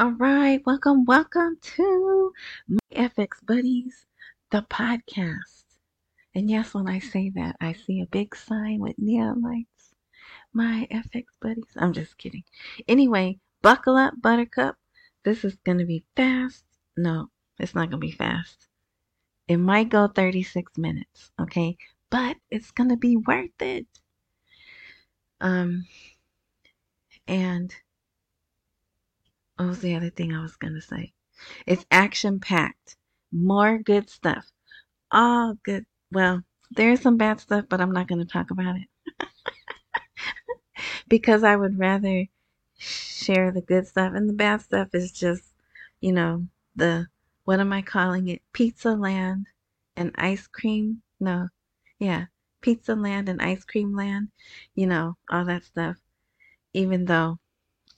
All right, welcome to My FX Buddies, the podcast. And yes, when I say that, I see a big sign with neon lights. My FX Buddies. I'm just kidding. Anyway, buckle up, buttercup. This is going to be fast. No, it's not going to be fast. It might go 36 minutes, okay? But it's going to be worth it. And what was the other thing I was going to say? It's action-packed. More good stuff. All good. Well, there's some bad stuff, but I'm not going to talk about it. Because I would rather share the good stuff. And the bad stuff is just, you know, the, what am I calling it? Pizza land and ice cream. No. Yeah. Pizza land and ice cream land. You know, all that stuff. Even though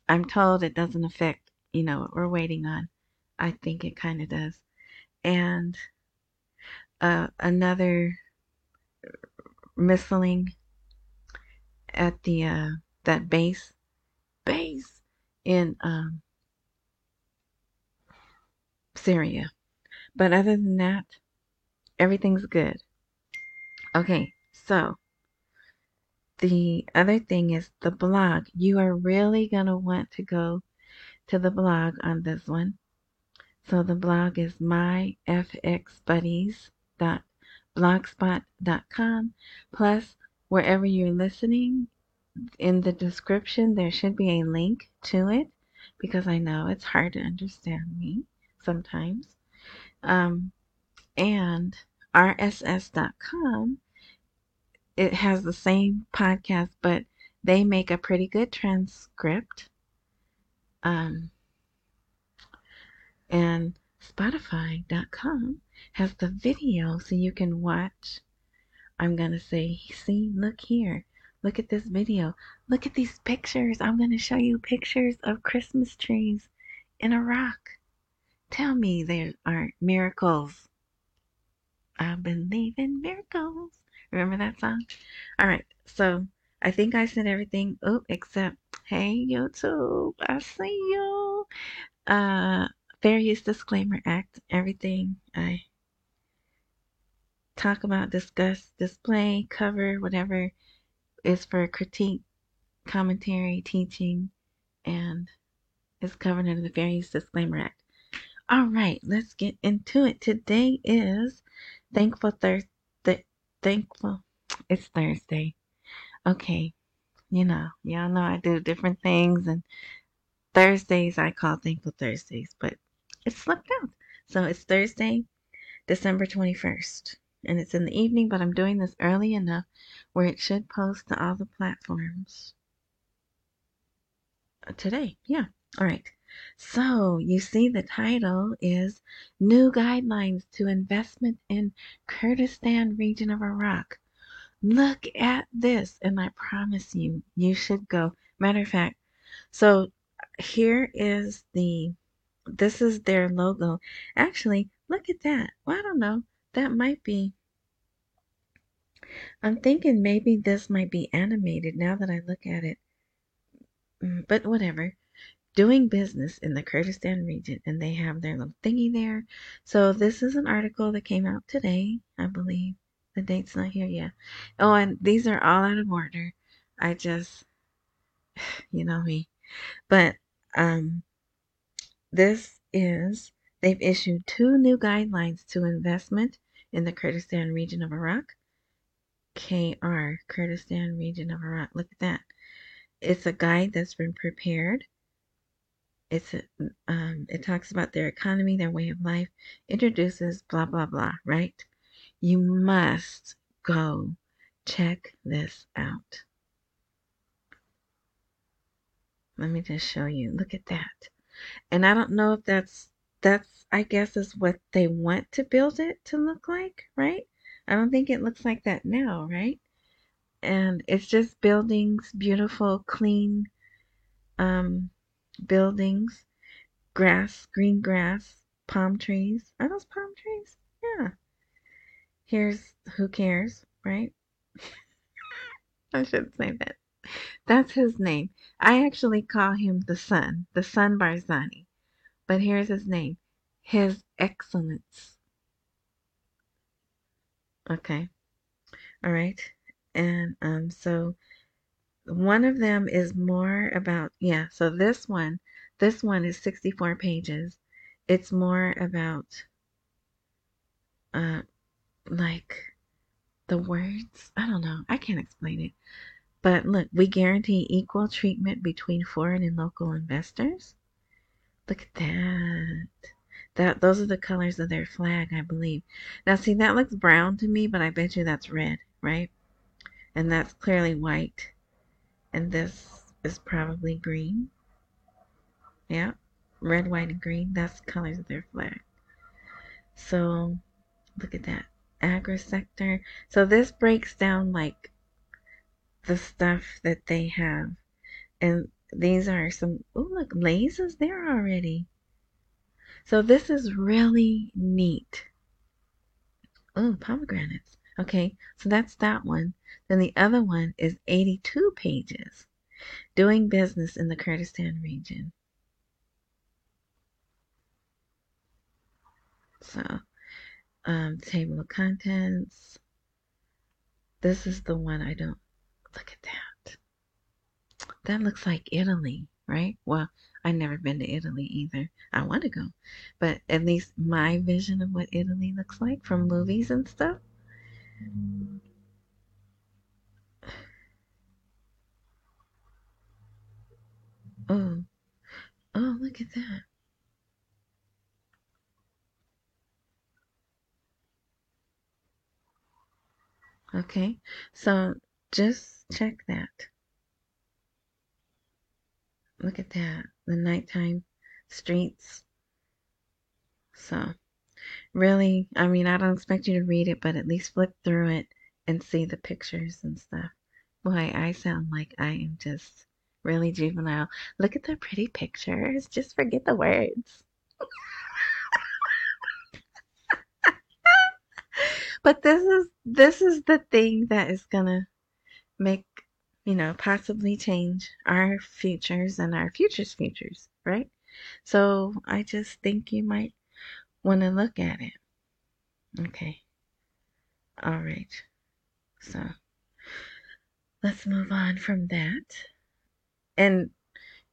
I'm told it doesn't affect, you know, what we're waiting on. I think it kind of does. And another missling at the that base in Syria. But other than that, everything's good. Okay, so the other thing is the blog. You are really gonna want to go to the blog on this one. So the blog is myfxbuddies.blogspot.com. Plus, wherever you're listening, in the description there should be a link to it, because I know it's hard to understand me sometimes. And rss.com, it has the same podcast, but they make a pretty good transcript. And Spotify.com has the video, so you can watch. I'm going to say, see, look here. Look at this video. Look at these pictures. I'm going to show you pictures of Christmas trees in Iraq. Tell me there aren't miracles. I believe in miracles. Remember that song? All right, so I think I said everything. Oh, except, hey, YouTube, I see you. Fair Use Disclaimer Act. Everything I talk about, discuss, display, cover, whatever, is for critique, commentary, teaching, and is covered under the Fair Use Disclaimer Act. All right, let's get into it. Today is Thankful. It's Thursday. Okay, you know, y'all know I do different things, and Thursdays I call Thankful Thursdays, but it slipped out. So it's Thursday, December 21st, and it's in the evening, but I'm doing this early enough where it should post to all the platforms today. Yeah. All right. So you see the title is New Guidelines to Investment in Kurdistan Region of Iraq. Look at this, and I promise you, you should go. Matter of fact, so here is this is their logo. Actually, look at that. Well, I don't know. That might be, I'm thinking maybe this might be animated now that I look at it. But whatever. Doing business in the Kurdistan region, and they have their little thingy there. So this is an article that came out today, I believe. The date's not here yet. Oh, and these are all out of order. I just, you know me. But this is, they've issued two new guidelines to investment in the Kurdistan Region of Iraq. KR, Kurdistan Region of Iraq. Look at that. It's a guide that's been prepared. It's a, it talks about their economy, their way of life, introduces blah, blah, blah, right? You must go check this out. Let me just show you. Look at that. And I don't know if that's I guess is what they want to build it to look like, right? I don't think it looks like that now, right? And it's just buildings, beautiful, clean buildings, grass, green grass, palm trees. Are those palm trees? Yeah. Here's who cares, right? I shouldn't say that. That's his name. I actually call him the Sun Barzani. But here's his name. His Excellence. Okay. All right. And so one of them is more about, yeah, so this one is 64 pages. It's more about like the words. I don't know. I can't explain it. But look, we guarantee equal treatment between foreign and local investors. Look at that. Those are the colors of their flag, I believe. Now, see, that looks brown to me, but I bet you that's red, right? And that's clearly white. And this is probably green. Yeah, red, white, and green. That's the colors of their flag. So, look at that. Agri sector. So this breaks down, like, the stuff that they have. And these are some... Oh, look, Lay's is there already. So this is really neat. Oh, pomegranates. Okay, so that's that one. Then the other one is 82 pages. Doing business in the Kurdistan region. So, table of contents. This is the one I don't... Look at that. That looks like Italy, right? Well, I've never been to Italy either. I want to go. But at least my vision of what Italy looks like from movies and stuff. Oh. Oh, look at that. Okay. So just check that. Look at that. The nighttime streets. So, really, I mean, I don't expect you to read it, but at least flip through it and see the pictures and stuff. Boy, I sound like I am just really juvenile. Look at the pretty pictures. Just forget the words. But this is the thing that is going to make, you know, possibly change our futures and our future's futures, right? So I just think you might want to look at it. Okay. All right. So let's move on from that. And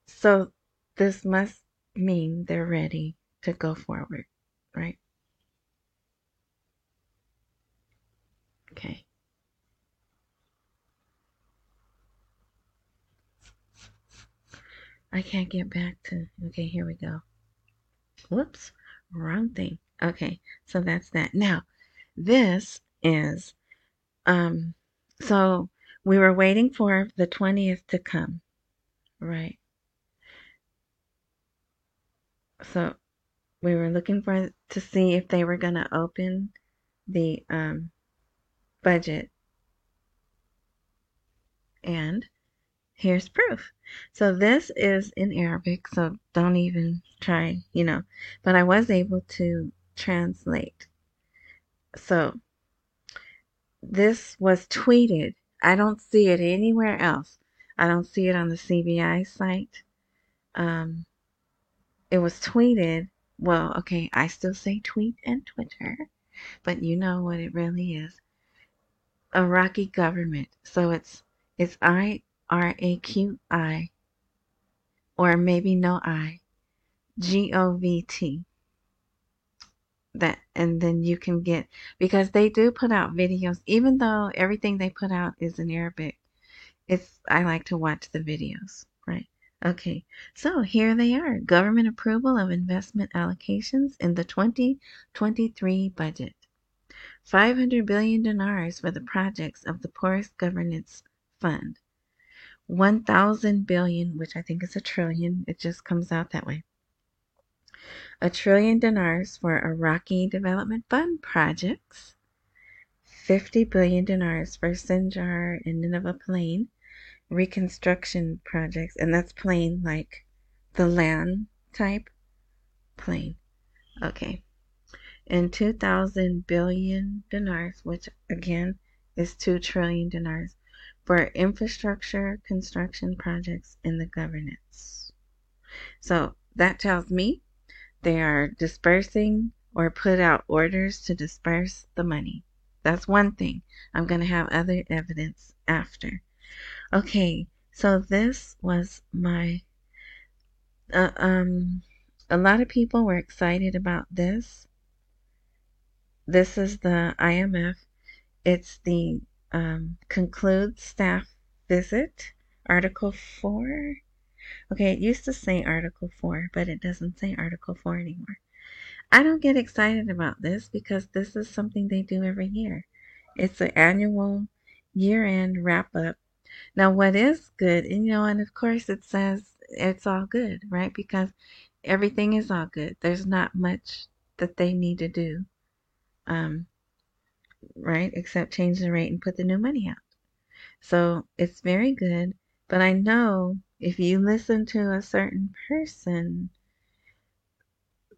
so this must mean they're ready to go forward, right? Okay. I can't get back to... Okay, here we go. Whoops. Wrong thing. Okay, so that's that. Now, this is... so, we were waiting for the 20th to come. Right. So, we were looking for... to see if they were going to open the budget. And... here's proof. So this is in Arabic, so don't even try, you know. But I was able to translate. So this was tweeted. I don't see it anywhere else. I don't see it on the CBI site. It was tweeted. Well, okay, I still say tweet and Twitter, but you know what it really is. Iraqi government. So it's IRAQI, or maybe no I, GOVT. That, and then you can get, because they do put out videos, even though everything they put out is in Arabic. I like to watch the videos, right? Okay, so here they are. Government approval of investment allocations in the 2023 budget. 500 billion dinars for the projects of the poorest governance fund. 1,000 billion, which I think is a trillion. It just comes out that way. $1 trillion for Iraqi Development Fund projects. 50 billion dinars for Sinjar and Nineveh Plain reconstruction projects. And that's plain like the land type plain. Okay. And 2,000 billion dinars, which again is 2 trillion dinars. For infrastructure construction projects in the governance. So that tells me They are dispersing or put out orders to disperse the money. That's one thing. I'm going to have other evidence after. Okay, so this was my... a lot of people were excited about this. This is the IMF. It's the conclude staff visit, Article 4. Okay, it used to say Article 4, but it doesn't say Article 4 anymore. I don't get excited about this because this is something they do every year. It's an annual year-end wrap-up. Now, what is good, and of course it says it's all good, right? Because everything is all good. There's not much that they need to do, right? Except change the rate and put the new money out. So it's very good. But I know if you listen to a certain person,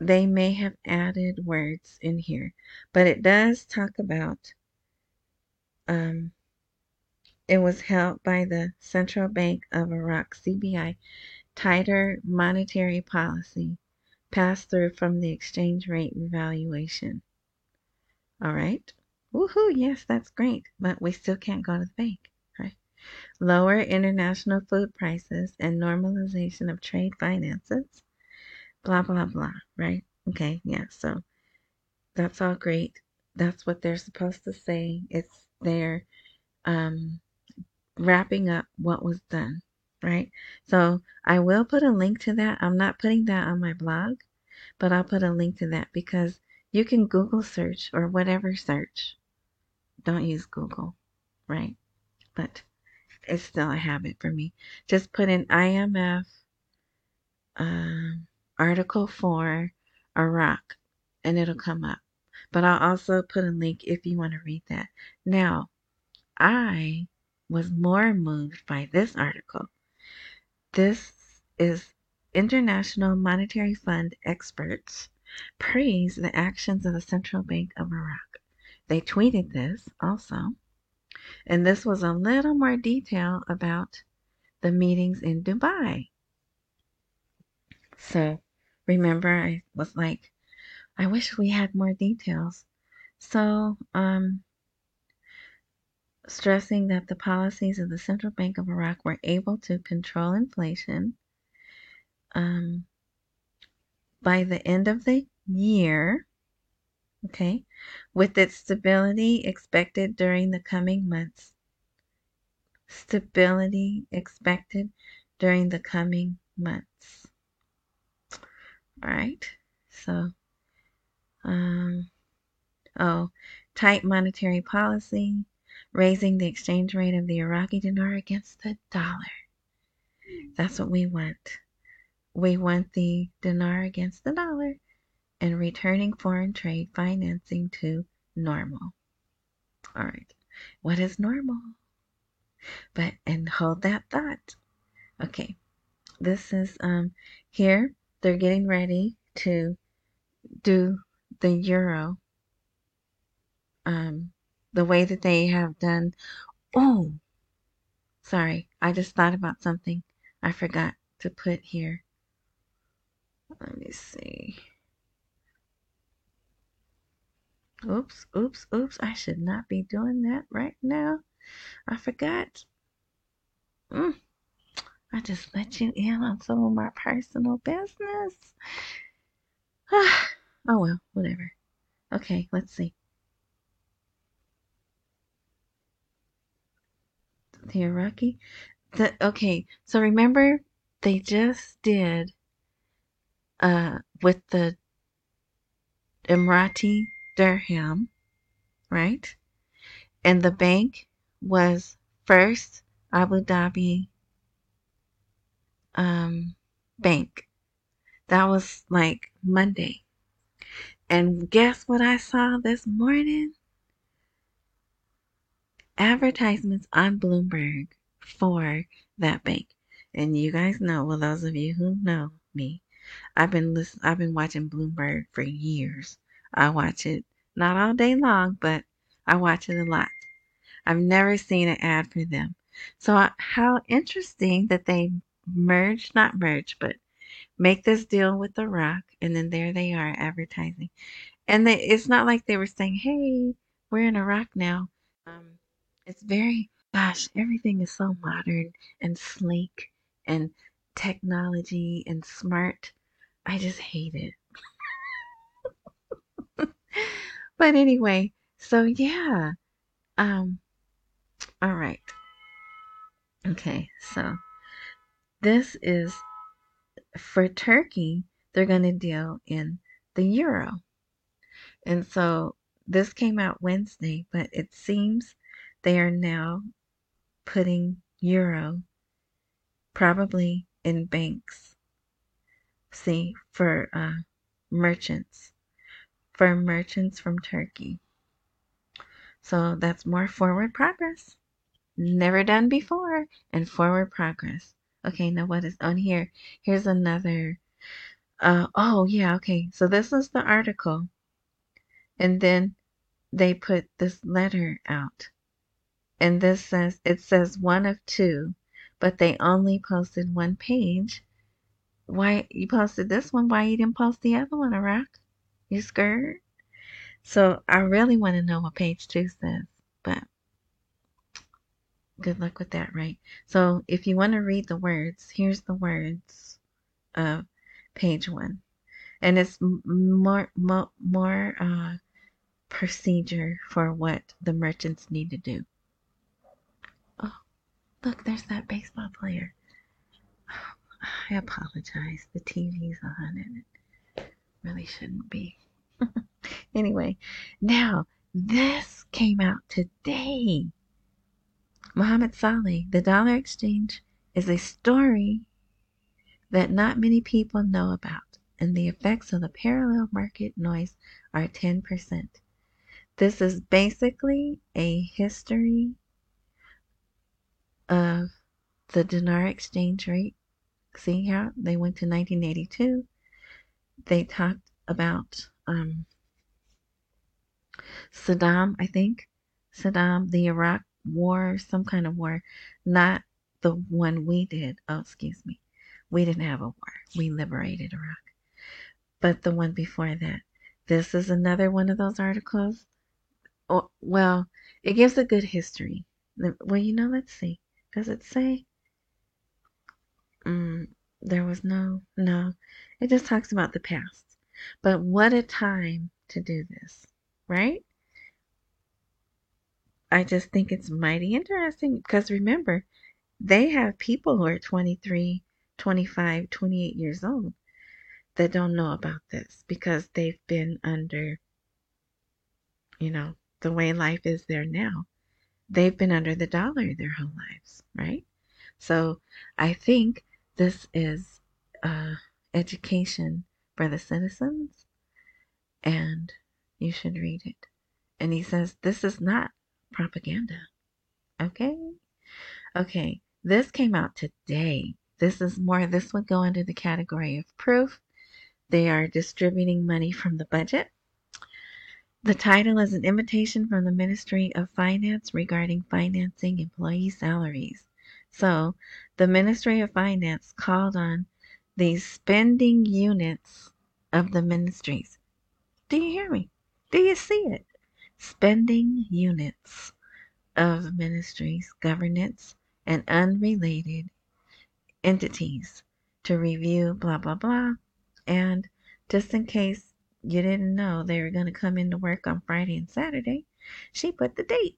they may have added words in here, but it does talk about it was held by the Central Bank of Iraq, CBI, tighter monetary policy passed through from the exchange rate revaluation. All right. Woohoo. Yes, that's great. But we still can't go to the bank. Right? Lower international food prices and normalization of trade finances. Blah, blah, blah, right? Okay, yeah, so that's all great. That's what they're supposed to say. It's their wrapping up what was done, right? So I will put a link to that. I'm not putting that on my blog, but I'll put a link to that because you can Google search or whatever search. Don't use Google, right? But it's still a habit for me. Just put in IMF, Article 4, Iraq, and it'll come up. But I'll also put a link if you want to read that. Now, I was more moved by this article. This is International Monetary Fund experts praise the actions of the Central Bank of Iraq. They tweeted this also. And this was a little more detail about the meetings in Dubai. So, remember, I was like, I wish we had more details. So, stressing that the policies of the Central Bank of Iraq were able to control inflation by the end of the year, okay, with its stability expected during the coming months. Stability expected during the coming months. All right, so, tight monetary policy, raising the exchange rate of the Iraqi dinar against the dollar. That's what we want. We want the dinar against the dollar and returning foreign trade financing to normal. All right, what is normal? And hold that thought. Okay, this is here. They're getting ready to do the euro the way that they have done. Oh, sorry. I just thought about something I forgot to put here. Let me see. Oops. I should not be doing that right now. I forgot. I just let you in on some of my personal business. Oh, well, whatever. Okay, let's see. The Iraqi. Okay, so remember they just did with the Emirati dirham, right? And the bank was first Abu Dhabi bank. That was like Monday. And guess what I saw this morning? Advertisements on Bloomberg for that bank. And you guys know, well, those of you who know me, I've been watching Bloomberg for years. I watch it not all day long, but I watch it a lot. I've never seen an ad for them. So how interesting that they merged, but make this deal with Iraq, and then there they are advertising. And it's not like they were saying, hey, we're in Iraq now. It's very, gosh, everything is so modern and sleek and technology and smart. I just hate it. But anyway, so yeah. All right. Okay, so this is for Turkey. They're going to deal in the euro. And so this came out Wednesday, but it seems they are now putting euro probably in banks. See, for merchants. For merchants from Turkey. So that's more forward progress. Never done before, and forward progress. Okay, now what is on here? Here's another. So this is the article. And then they put this letter out. And this says, it says one of two, but they only posted one page. Why you posted this one? Why you didn't post the other one, Iraq? You scared? So I really want to know what page two says, but good luck with that, right? So if you want to read the words, here's the words of page one. And it's more procedure for what the merchants need to do. Oh, look, there's that baseball player. Oh, I apologize. The TV's on and it really shouldn't be. Anyway, now this came out today. Mohammed Saleh, the dollar exchange is a story that not many people know about, and the effects of the parallel market noise are 10%. This is basically a history of the dinar exchange rate. See how they went to 1982. They talked about Saddam, the Iraq war, some kind of war, not the one we did. Oh, excuse me. We didn't have a war. We liberated Iraq. But the one before that. This is another one of those articles. Oh, well, it gives a good history. Well, let's see. Does it say? There was no. It just talks about the past. But what a time to do this, right? I just think it's mighty interesting because remember, they have people who are 23, 25, 28 years old that don't know about this because they've been under, the way life is there now. They've been under the dollar their whole lives, right? So I think this is education for the citizens, and you should read it. And he says, this is not propaganda. Okay, this came out today. This would go under the category of proof. They are distributing money from the budget. The title is an invitation from the Ministry of Finance regarding financing employee salaries. So the Ministry of Finance called on these spending units of the ministries. Do you hear me? Do you see it? Spending units of ministries, governance, and unrelated entities to review blah, blah, blah. And just in case you didn't know they were going to come into work on Friday and Saturday, she put the date,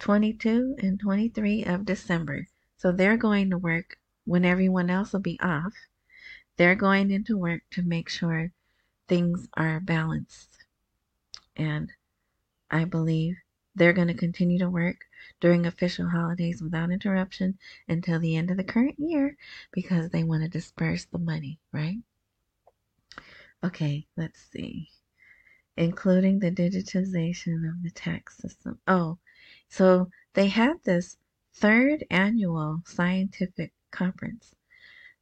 22 and 23 of December. So they're going to work when everyone else will be off. They're going into work to make sure things are balanced. And I believe they're going to continue to work during official holidays without interruption until the end of the current year because they want to disperse the money, right? Okay, let's see. Including the digitization of the tax system. Oh, so they had this third annual scientific conference.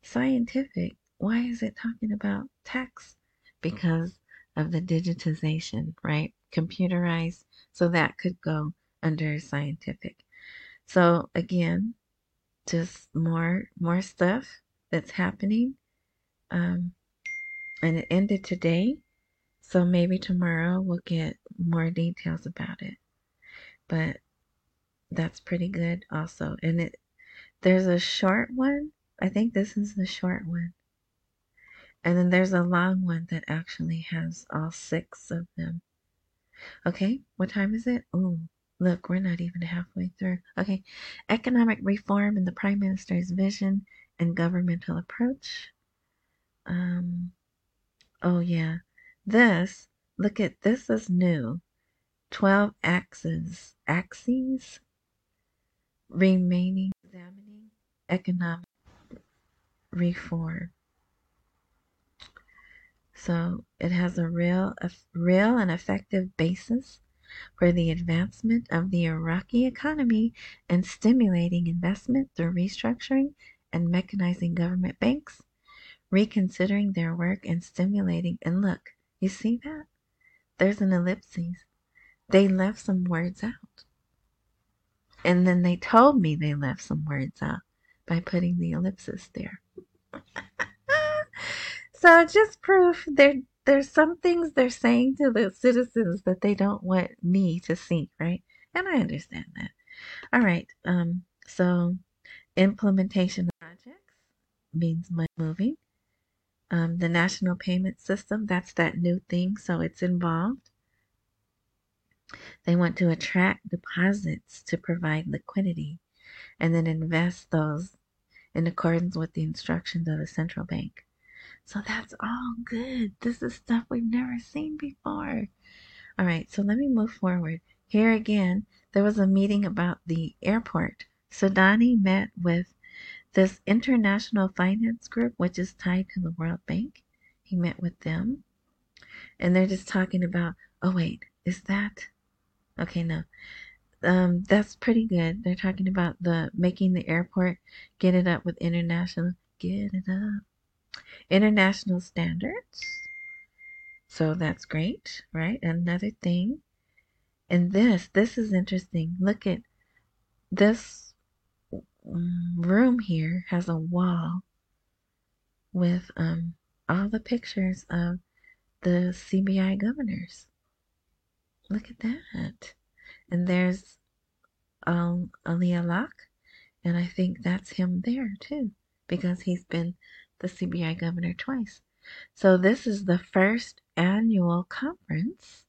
Scientific, why is it talking about tax? Because of the digitization, right? Computerized, so that could go under scientific. So again, just more stuff that's happening. and it ended today. So maybe tomorrow we'll get more details about it. But that's pretty good also. And there's a short one. I think this is the short one. And then there's a long one that actually has all 6 of them. Okay, what time is it? Oh, look, we're not even halfway through. Okay, economic reform and the Prime Minister's vision and governmental approach. Oh yeah. This, look at this, is new. 12 axes remaining examining economic reform. So it has a real and effective basis for the advancement of the Iraqi economy and stimulating investment through restructuring and mechanizing government banks, reconsidering their work and stimulating, and look, you see that? There's an ellipsis. They left some words out. And then they told me they left some words out by putting the ellipsis there. So just proof there's some things they're saying to the citizens that they don't want me to see, right? And I understand that. All right. So implementation of projects means money moving. The national payment system, that's that new thing, so it's involved. They want to attract deposits to provide liquidity and then invest those in accordance with the instructions of the central bank. So that's all good. This is stuff we've never seen before. All right, so let me move forward. Here again, there was a meeting about the airport. Sudani met with this International Finance Group, which is tied to the World Bank. He met with them. And they're just talking about, oh, wait, is that? Okay, no. That's pretty good. They're talking about making the airport, get it up with international standards. So that's great, right? Another thing. And this is interesting. Look at this. Room here has a wall with all the pictures of the CBI governors. Look at that. And there's Ali Alaq, and I think that's him there too, because he's been the CBI governor twice. So this is the first annual conference.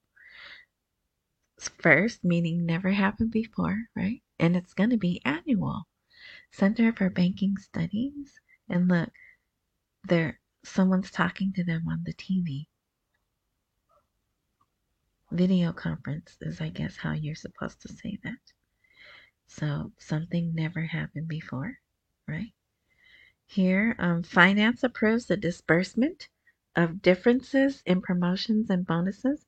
First meaning never happened before, right? And it's going to be annual. Center for Banking Studies, and look, someone's talking to them on the TV. Video conference is, I guess, how you're supposed to say that. So something never happened before, right? Here, finance approves the disbursement of differences in promotions and bonuses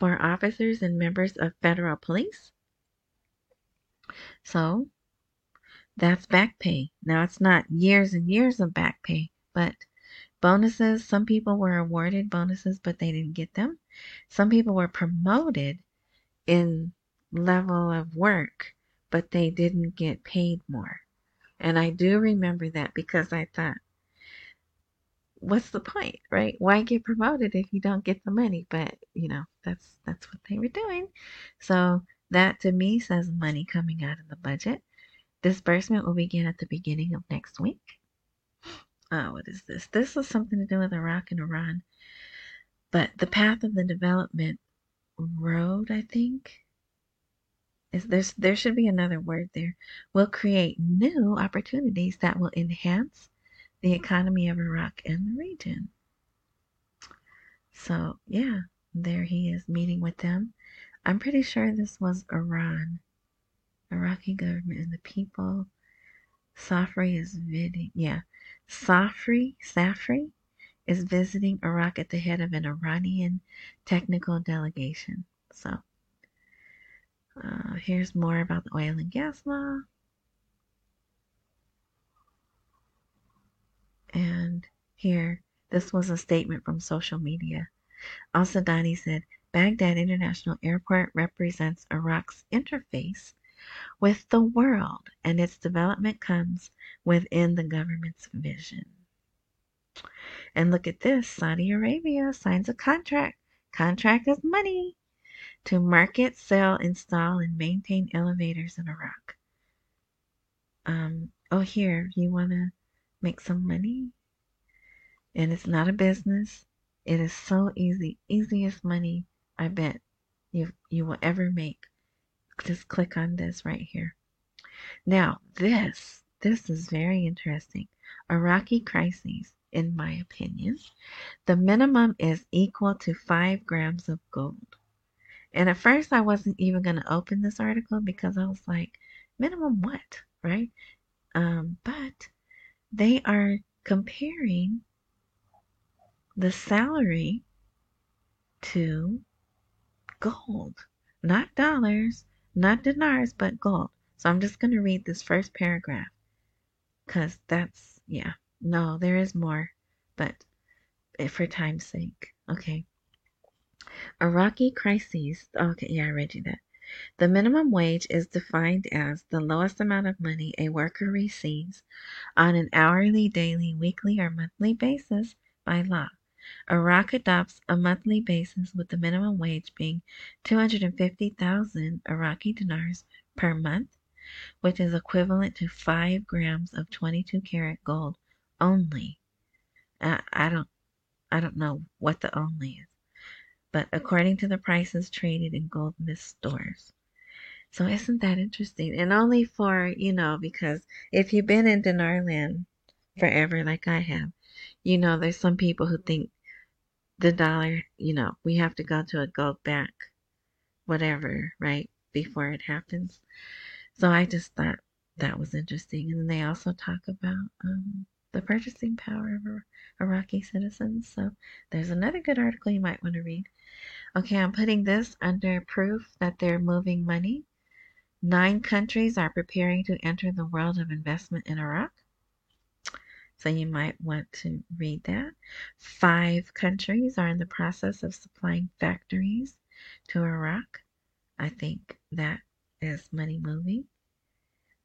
for officers and members of federal police. So that's back pay. Now, it's not years and years of back pay, but bonuses. Some people were awarded bonuses, but they didn't get them. Some people were promoted in level of work, but they didn't get paid more. And I do remember that because I thought, what's the point, right? Why get promoted if you don't get the money? But, that's what they were doing. So that to me says money coming out of the budget. Disbursement will begin at the beginning of next week. Oh, what is this? This is something to do with Iraq and Iran. But the path of the development road, I think, there should be another word there, will create new opportunities that will enhance the economy of Iraq and the region. So, yeah, there he is meeting with them. I'm pretty sure this was Iran. Iraqi government and the people. Safri is visiting Iraq at the head of an Iranian technical delegation. So here's more about the oil and gas law. And here, this was a statement from social media. Al-Sudani said, Baghdad International Airport represents Iraq's interface with the world, and its development comes within the government's vision. And look at this. Saudi Arabia signs a contract. Contract is money to market, sell, install, and maintain elevators in Iraq. Here, you want to make some money? And it's not a business. It is so easy. Easiest money I bet you will ever make. Just click on this right here. Now, this is very interesting. Iraqi crises, in my opinion. The minimum is equal to 5 grams of gold. And at first, I wasn't even going to open this article because I was like, minimum what, right? But they are comparing the salary to gold. Not dollars, not dinars, but gold. So I'm just going to read this first paragraph because that's, yeah. No, there is more, but for time's sake. Okay. Iraqi crises. Okay, yeah, I read you that. The minimum wage is defined as the lowest amount of money a worker receives on an hourly, daily, weekly, or monthly basis by law. Iraq adopts a monthly basis with the minimum wage being 250,000 Iraqi dinars per month, which is equivalent to 5 grams of 22 karat gold only. I don't know what the only is, but according to the prices traded in gold mist stores. So isn't that interesting? And only for, because if you've been in dinar land forever like I have, there's some people who think the dollar, we have to go to a gold back, whatever, right, before it happens. So I just thought that was interesting. And then they also talk about the purchasing power of Iraqi citizens. So there's another good article you might want to read. Okay, I'm putting this under proof that they're moving money. 9 countries are preparing to enter the world of investment in Iraq. So you might want to read that. 5 countries are in the process of supplying factories to Iraq. I think that is money moving.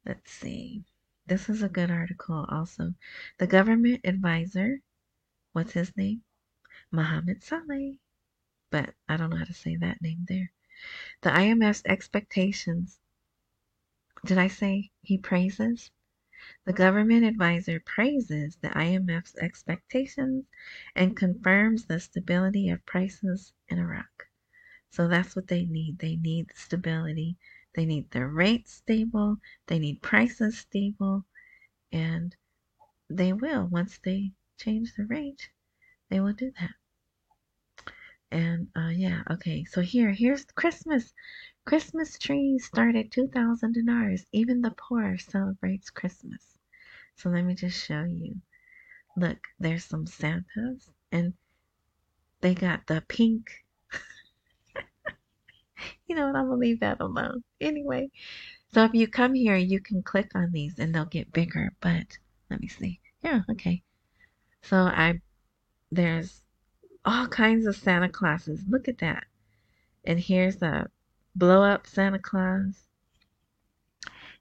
Let's see. This is a good article also. The government advisor, what's his name? Mohammed Saleh. But I don't know how to say that name there. The IMF's expectations. Did I say he praises? The government advisor praises the IMF's expectations and confirms the stability of prices in Iraq. So that's what they need. They need stability. They need the rates stable. They need prices stable. And they will. Once they change the rate, they will do that. And, okay. So here's Christmas. Christmas trees start at 2,000 dinars. Even the poor celebrates Christmas. So let me just show you. Look, there's some Santas. And they got the pink. You know what? I'm going to leave that alone. Anyway, so if you come here, you can click on these and they'll get bigger. But let me see. Yeah, okay. So there's all kinds of Santa Clauses. Look at that. And here's a blow-up Santa Claus.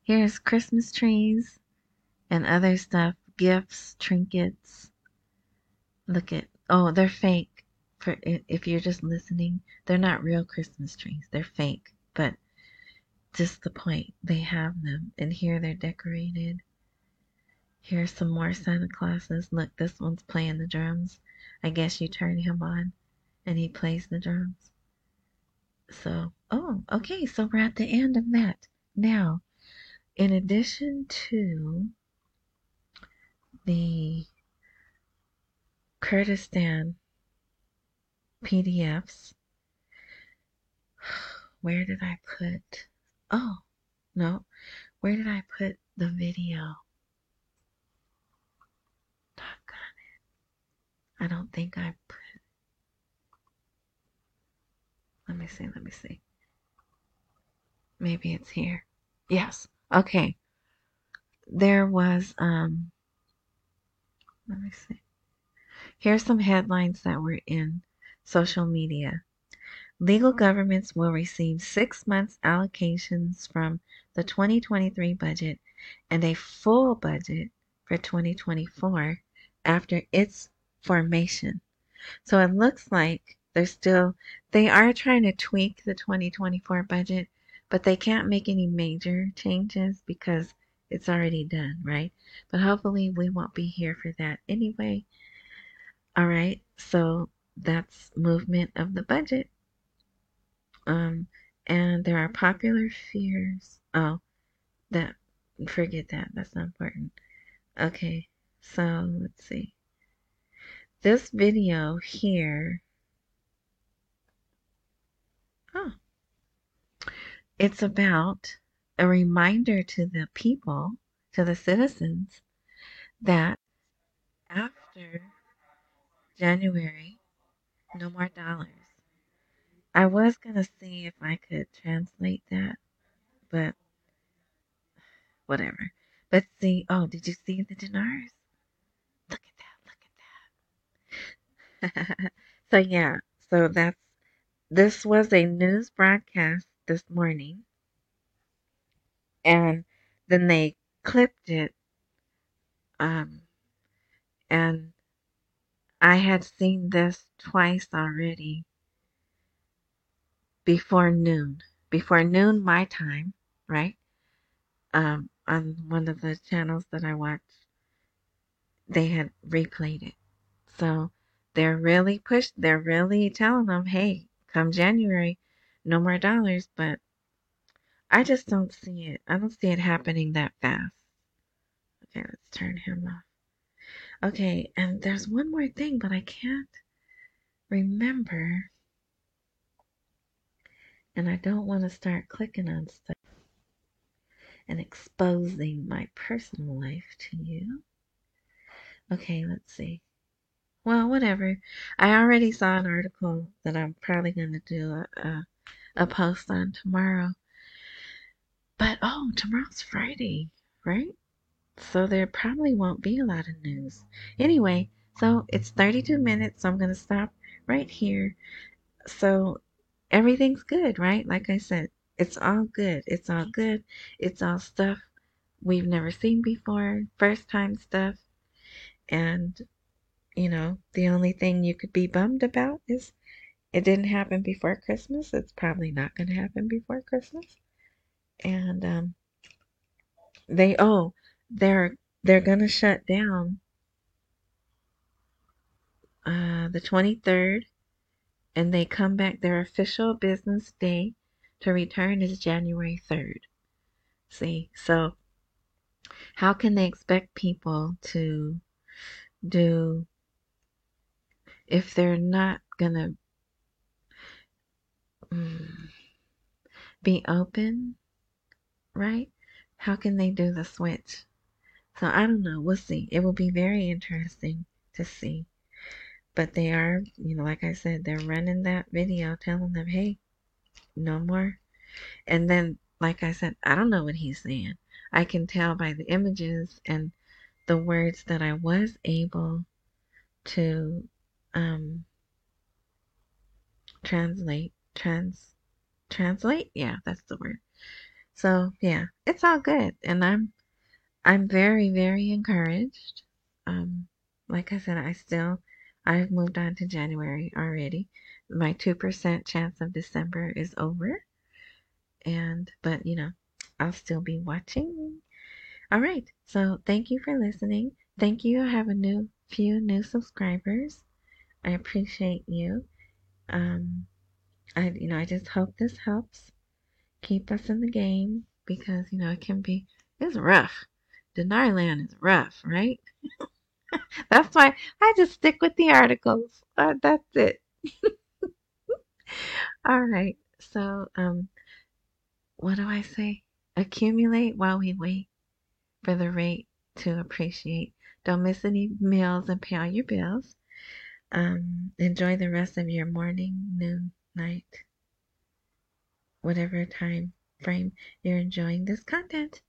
Here's Christmas trees and other stuff. Gifts, trinkets. Look at, they're fake. If you're just listening, they're not real Christmas trees. They're fake, but just the point. They have them, and here they're decorated. Here's some more Santa Clauses. Look, this one's playing the drums. I guess you turn him on, and he plays the drums. So, okay, so we're at the end of that. Now, in addition to the Kurdistan PDFs. Where did I put? Where did I put the video? I don't think I put. Let me see. Maybe it's here. Yes. Okay. There was let me see. Here's some headlines that were in social media. Legal governments will receive 6 months allocations from the 2023 budget and a full budget for 2024 after its formation. So it looks like they're still, they are trying to tweak the 2024 budget, but they can't make any major changes because it's already done, right? But hopefully we won't be here for that anyway. All right, so that's movement of the budget. And there are popular fears. Oh, that, forget that. That's not important. Okay, so let's see. This video here. Oh, it's about a reminder to the people, to the citizens, that after January, no more dollars. I was going to see if I could translate that, but whatever. But see, oh, did you see the dinars? Look at that, look at that. So yeah, so that's, this was a news broadcast this morning. And then they clipped it. And I had seen this twice already before noon, my time, right? On one of the channels that I watch, they had replayed it. So they're really pushed. They're really telling them, hey, come January, no more dollars. But I just don't see it. I don't see it happening that fast. Okay, let's turn him off. Okay, and there's one more thing, but I can't remember. And I don't want to start clicking on stuff and exposing my personal life to you. Okay, let's see. Well, whatever. I already saw an article that I'm probably going to do a post on tomorrow. But, oh, tomorrow's Friday, right? So there probably won't be a lot of news. Anyway, so it's 32 minutes, so I'm going to stop right here. So everything's good, right? Like I said. It's all good. It's all good. It's all stuff we've never seen before. First time stuff. And, you know, the only thing you could be bummed about is it didn't happen before Christmas. It's probably not going to happen before Christmas. And they're going to shut down the 23rd. And they come back. Their official business day to return is January 3rd. See, so how can they expect people to do if they're not going to be open, right? How can they do the switch? So I don't know. We'll see. It will be very interesting to see. But they are, you know, like I said, they're running that video telling them, hey, no more. And then, like I said, I don't know what he's saying. I can tell by the images and the words that I was able to translate. Yeah, that's the word. So yeah, it's all good, and I'm very, very encouraged. Like I said, I've moved on to January already. My 2% chance of December is over. But you know, I'll still be watching. All right. So thank you for listening. Thank you. I have a few new subscribers. I appreciate you. I just hope this helps keep us in the game because, you know, it's rough. Dinar land is rough, right? That's why I just stick with the articles. That's it. All right, so what do I say? Accumulate while we wait for the rate to appreciate. Don't miss any meals and pay all your bills. Enjoy the rest of your morning, noon, night, whatever time frame you're enjoying this content.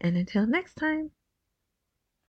And until next time.